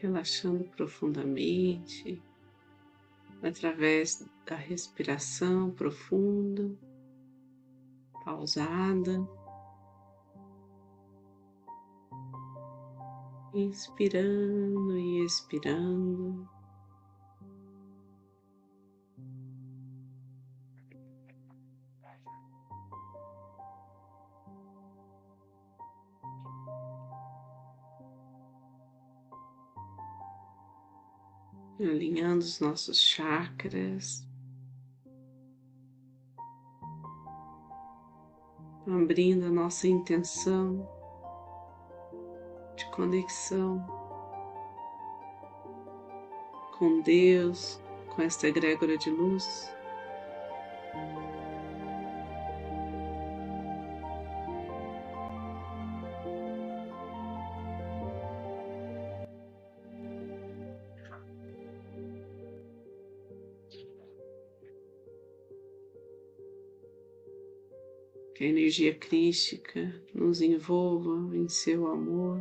relaxando profundamente através da respiração profunda, pausada, inspirando e expirando. Alinhando os nossos chakras, abrindo a nossa intenção de conexão com Deus, com esta egrégora de luz. Que a energia crística nos envolva em seu amor,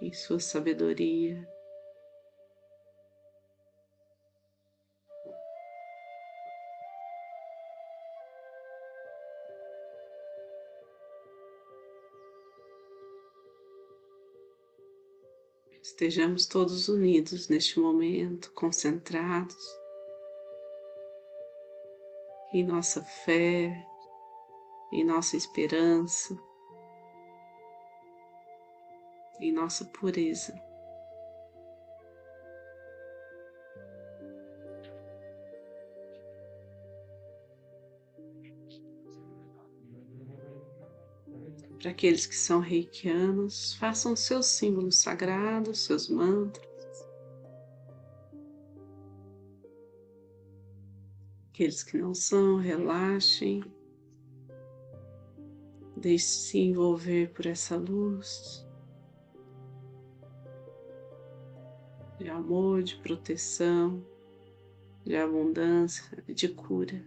em sua sabedoria. Estejamos todos unidos neste momento, concentrados em nossa fé, em nossa esperança, em nossa pureza. Para aqueles que são reikianos, façam seus símbolos sagrados, seus mantras. Aqueles que não são, relaxem. Deixe-se envolver por essa luz de amor, de proteção, de abundância, de cura.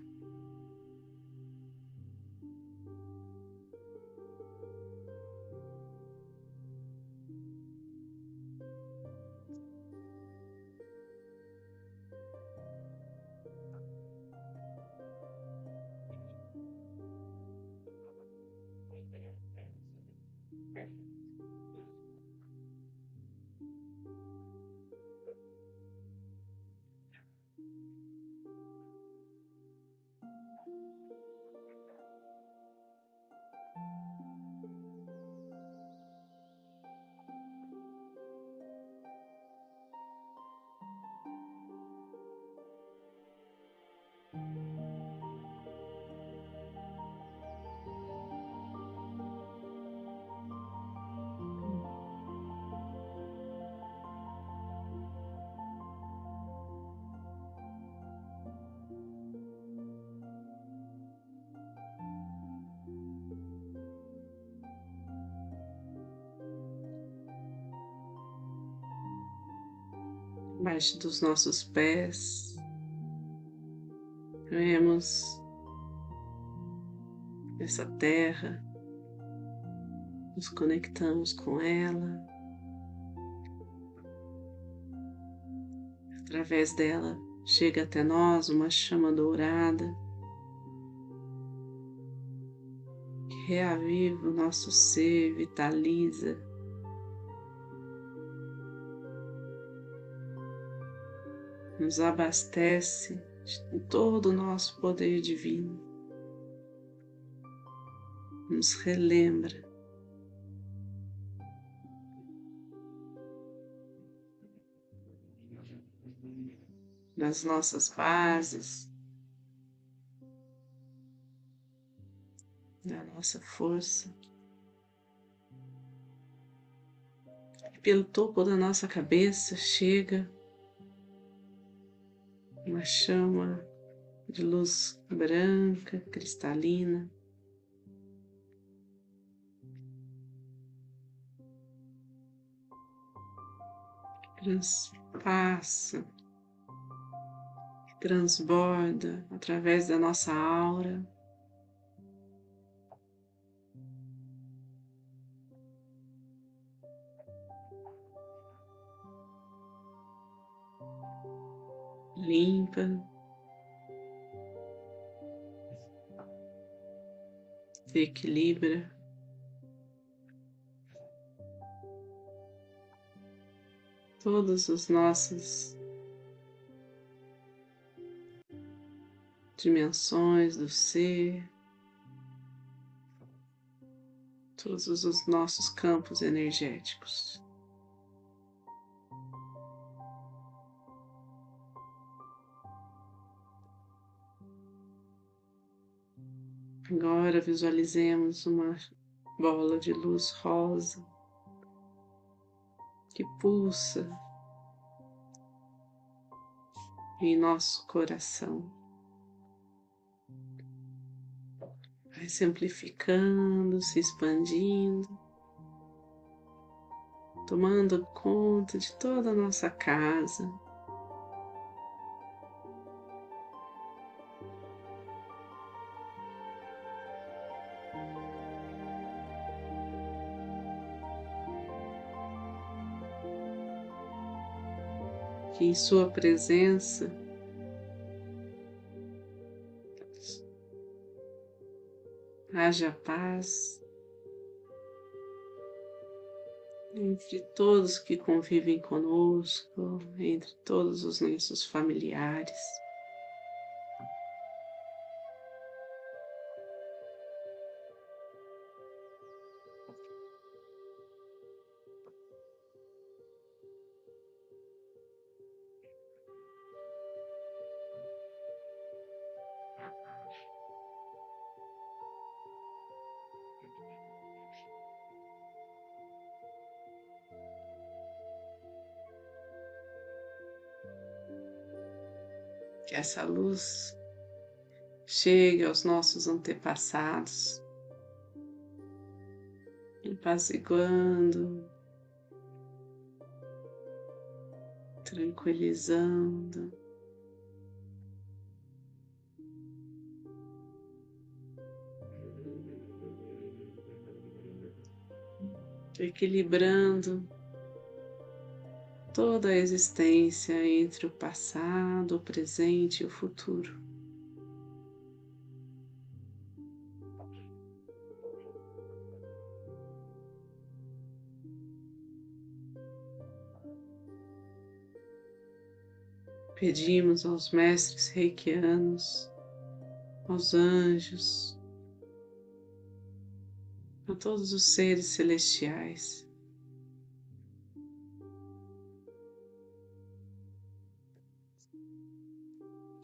Abaixo dos nossos pés, vemos essa terra, nos conectamos com ela, através dela chega até nós uma chama dourada que reaviva o nosso ser, vitaliza. Nos abastece de todo o nosso poder divino, nos relembra das nossas bases, da nossa força, e pelo topo da nossa cabeça chega uma chama de luz branca, cristalina, que transpassa, que transborda através da nossa aura, limpa. Se equilibra. Todas as nossas dimensões do ser, todos os nossos campos energéticos. Agora visualizemos uma bola de luz rosa que pulsa em nosso coração. Vai se amplificando, se expandindo, tomando conta de toda a nossa casa. Que em sua presença haja paz entre todos que convivem conosco, entre todos os nossos familiares. Que essa luz chegue aos nossos antepassados, apaziguando, tranquilizando, equilibrando toda a existência entre o passado, o presente e o futuro. Pedimos aos mestres reikianos, aos anjos, a todos os seres celestiais,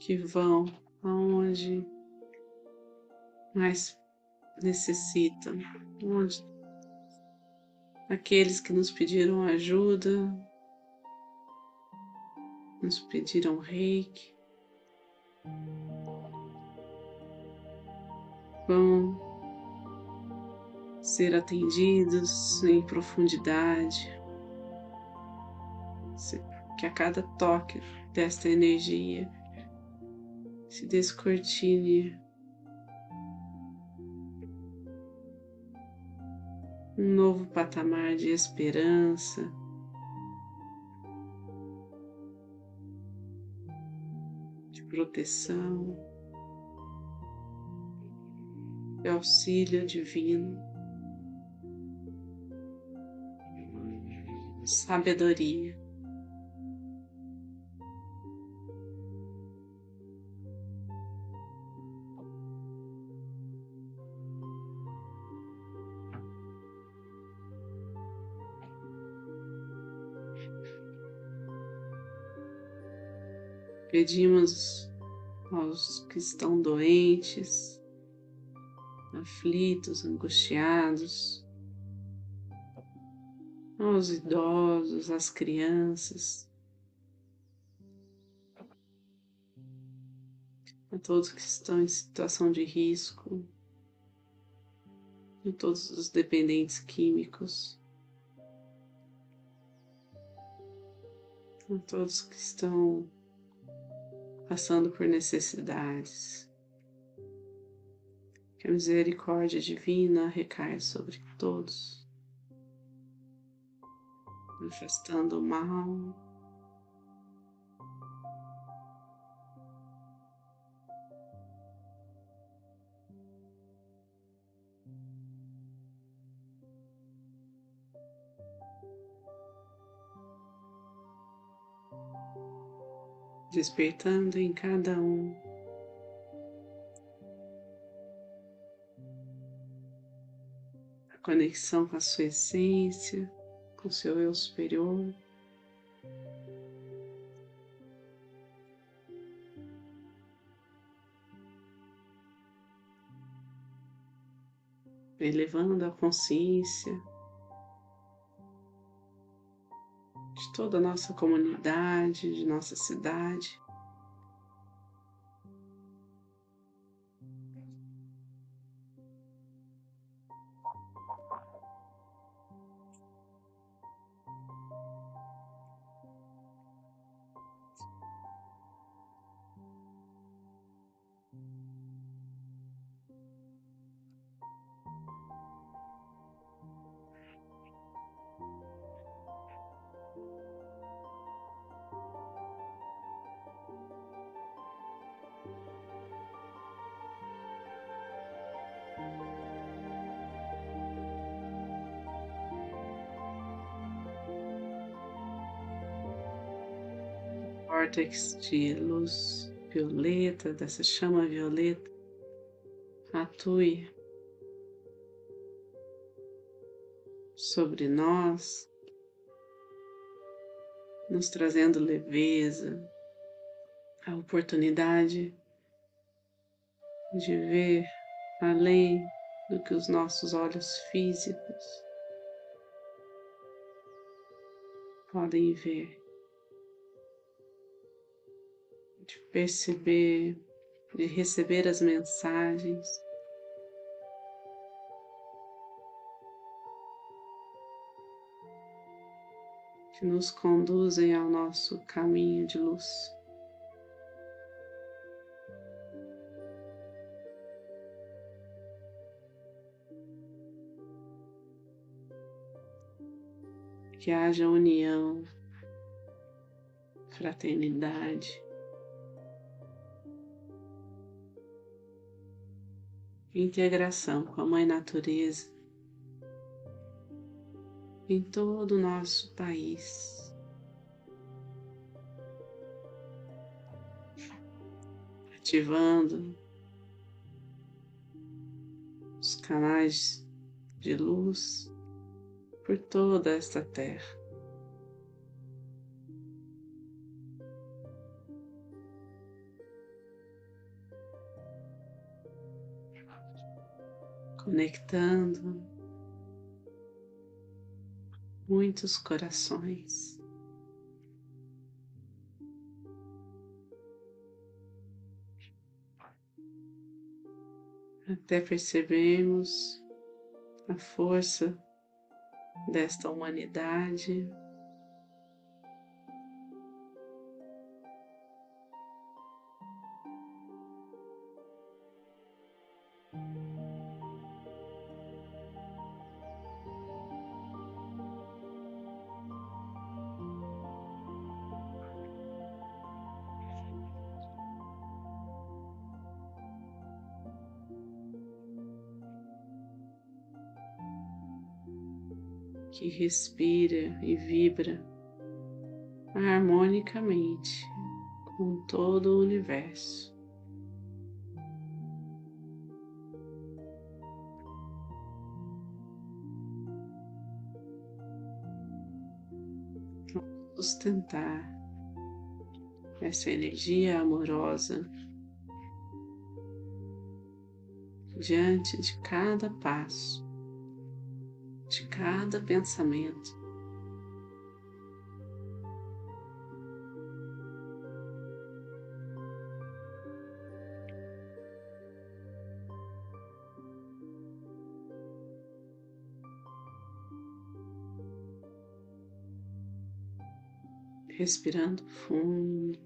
que vão aonde mais necessitam, onde aqueles que nos pediram ajuda, nos pediram reiki, vão ser atendidos em profundidade, que a cada toque desta energia se descortine um novo patamar de esperança, de proteção, de auxílio divino, sabedoria. Pedimos aos que estão doentes, aflitos, angustiados, aos idosos, às crianças, a todos que estão em situação de risco, a todos os dependentes químicos, a todos que estão passando por necessidades, que a misericórdia divina recaia sobre todos, afastando o mal, despertando em cada um a conexão com a sua essência, com seu eu superior. Elevando a consciência de toda a nossa comunidade, de nossa cidade. Vórtex de luz violeta, dessa chama violeta, atue sobre nós, nos trazendo leveza, a oportunidade de ver além do que os nossos olhos físicos podem ver. De perceber, de receber as mensagens que nos conduzem ao nosso caminho de luz. Que haja união, fraternidade, integração com a Mãe Natureza em todo o nosso país, ativando os canais de luz por toda esta terra. Conectando muitos corações, até percebermos a força desta humanidade que respira e vibra harmonicamente com todo o universo. Vamos sustentar essa energia amorosa diante de cada passo, de cada pensamento, respirando fundo,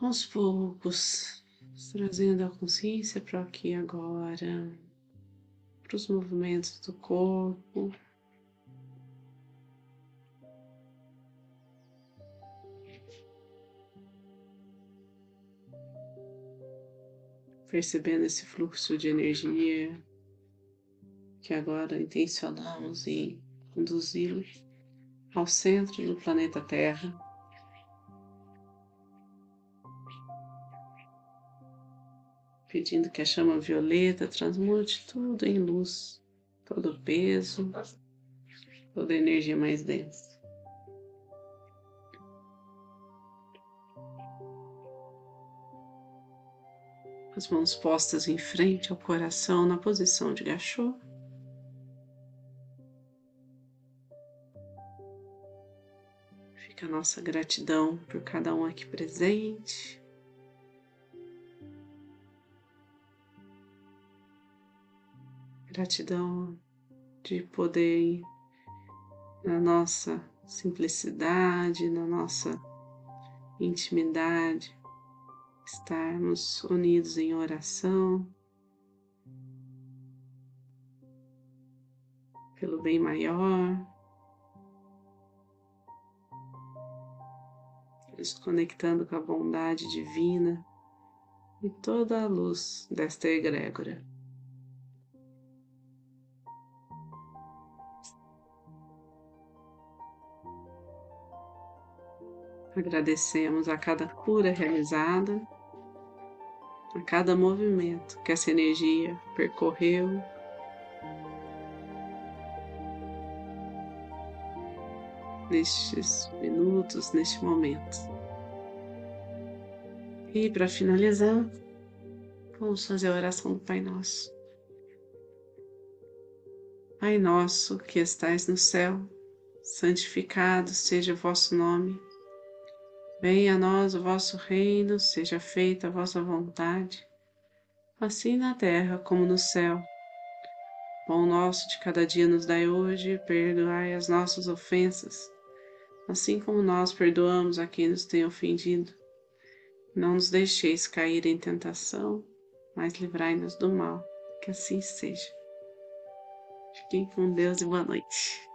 aos poucos, trazendo a consciência para aqui e agora, para os movimentos do corpo, percebendo esse fluxo de energia que agora intencionamos em conduzi-lo ao centro do planeta Terra, pedindo que a chama violeta transmute tudo em luz, todo o peso, toda a energia mais densa. As mãos postas em frente ao coração na posição de gachô. Fica a nossa gratidão por cada um aqui presente. Gratidão de poder, na nossa simplicidade, na nossa intimidade, estarmos unidos em oração pelo bem maior, nos conectando com a bondade divina e toda a luz desta egrégora. Agradecemos a cada cura realizada, a cada movimento que essa energia percorreu. Nestes minutos, neste momento. E para finalizar, vamos fazer a oração do Pai Nosso. Pai Nosso que estais no céu, santificado seja o vosso nome. Venha a nós o vosso reino, seja feita a vossa vontade, assim na terra como no céu. O pão nosso de cada dia nos dai hoje, perdoai as nossas ofensas, assim como nós perdoamos a quem nos tem ofendido. Não nos deixeis cair em tentação, mas livrai-nos do mal, que assim seja. Fiquem com Deus e boa noite.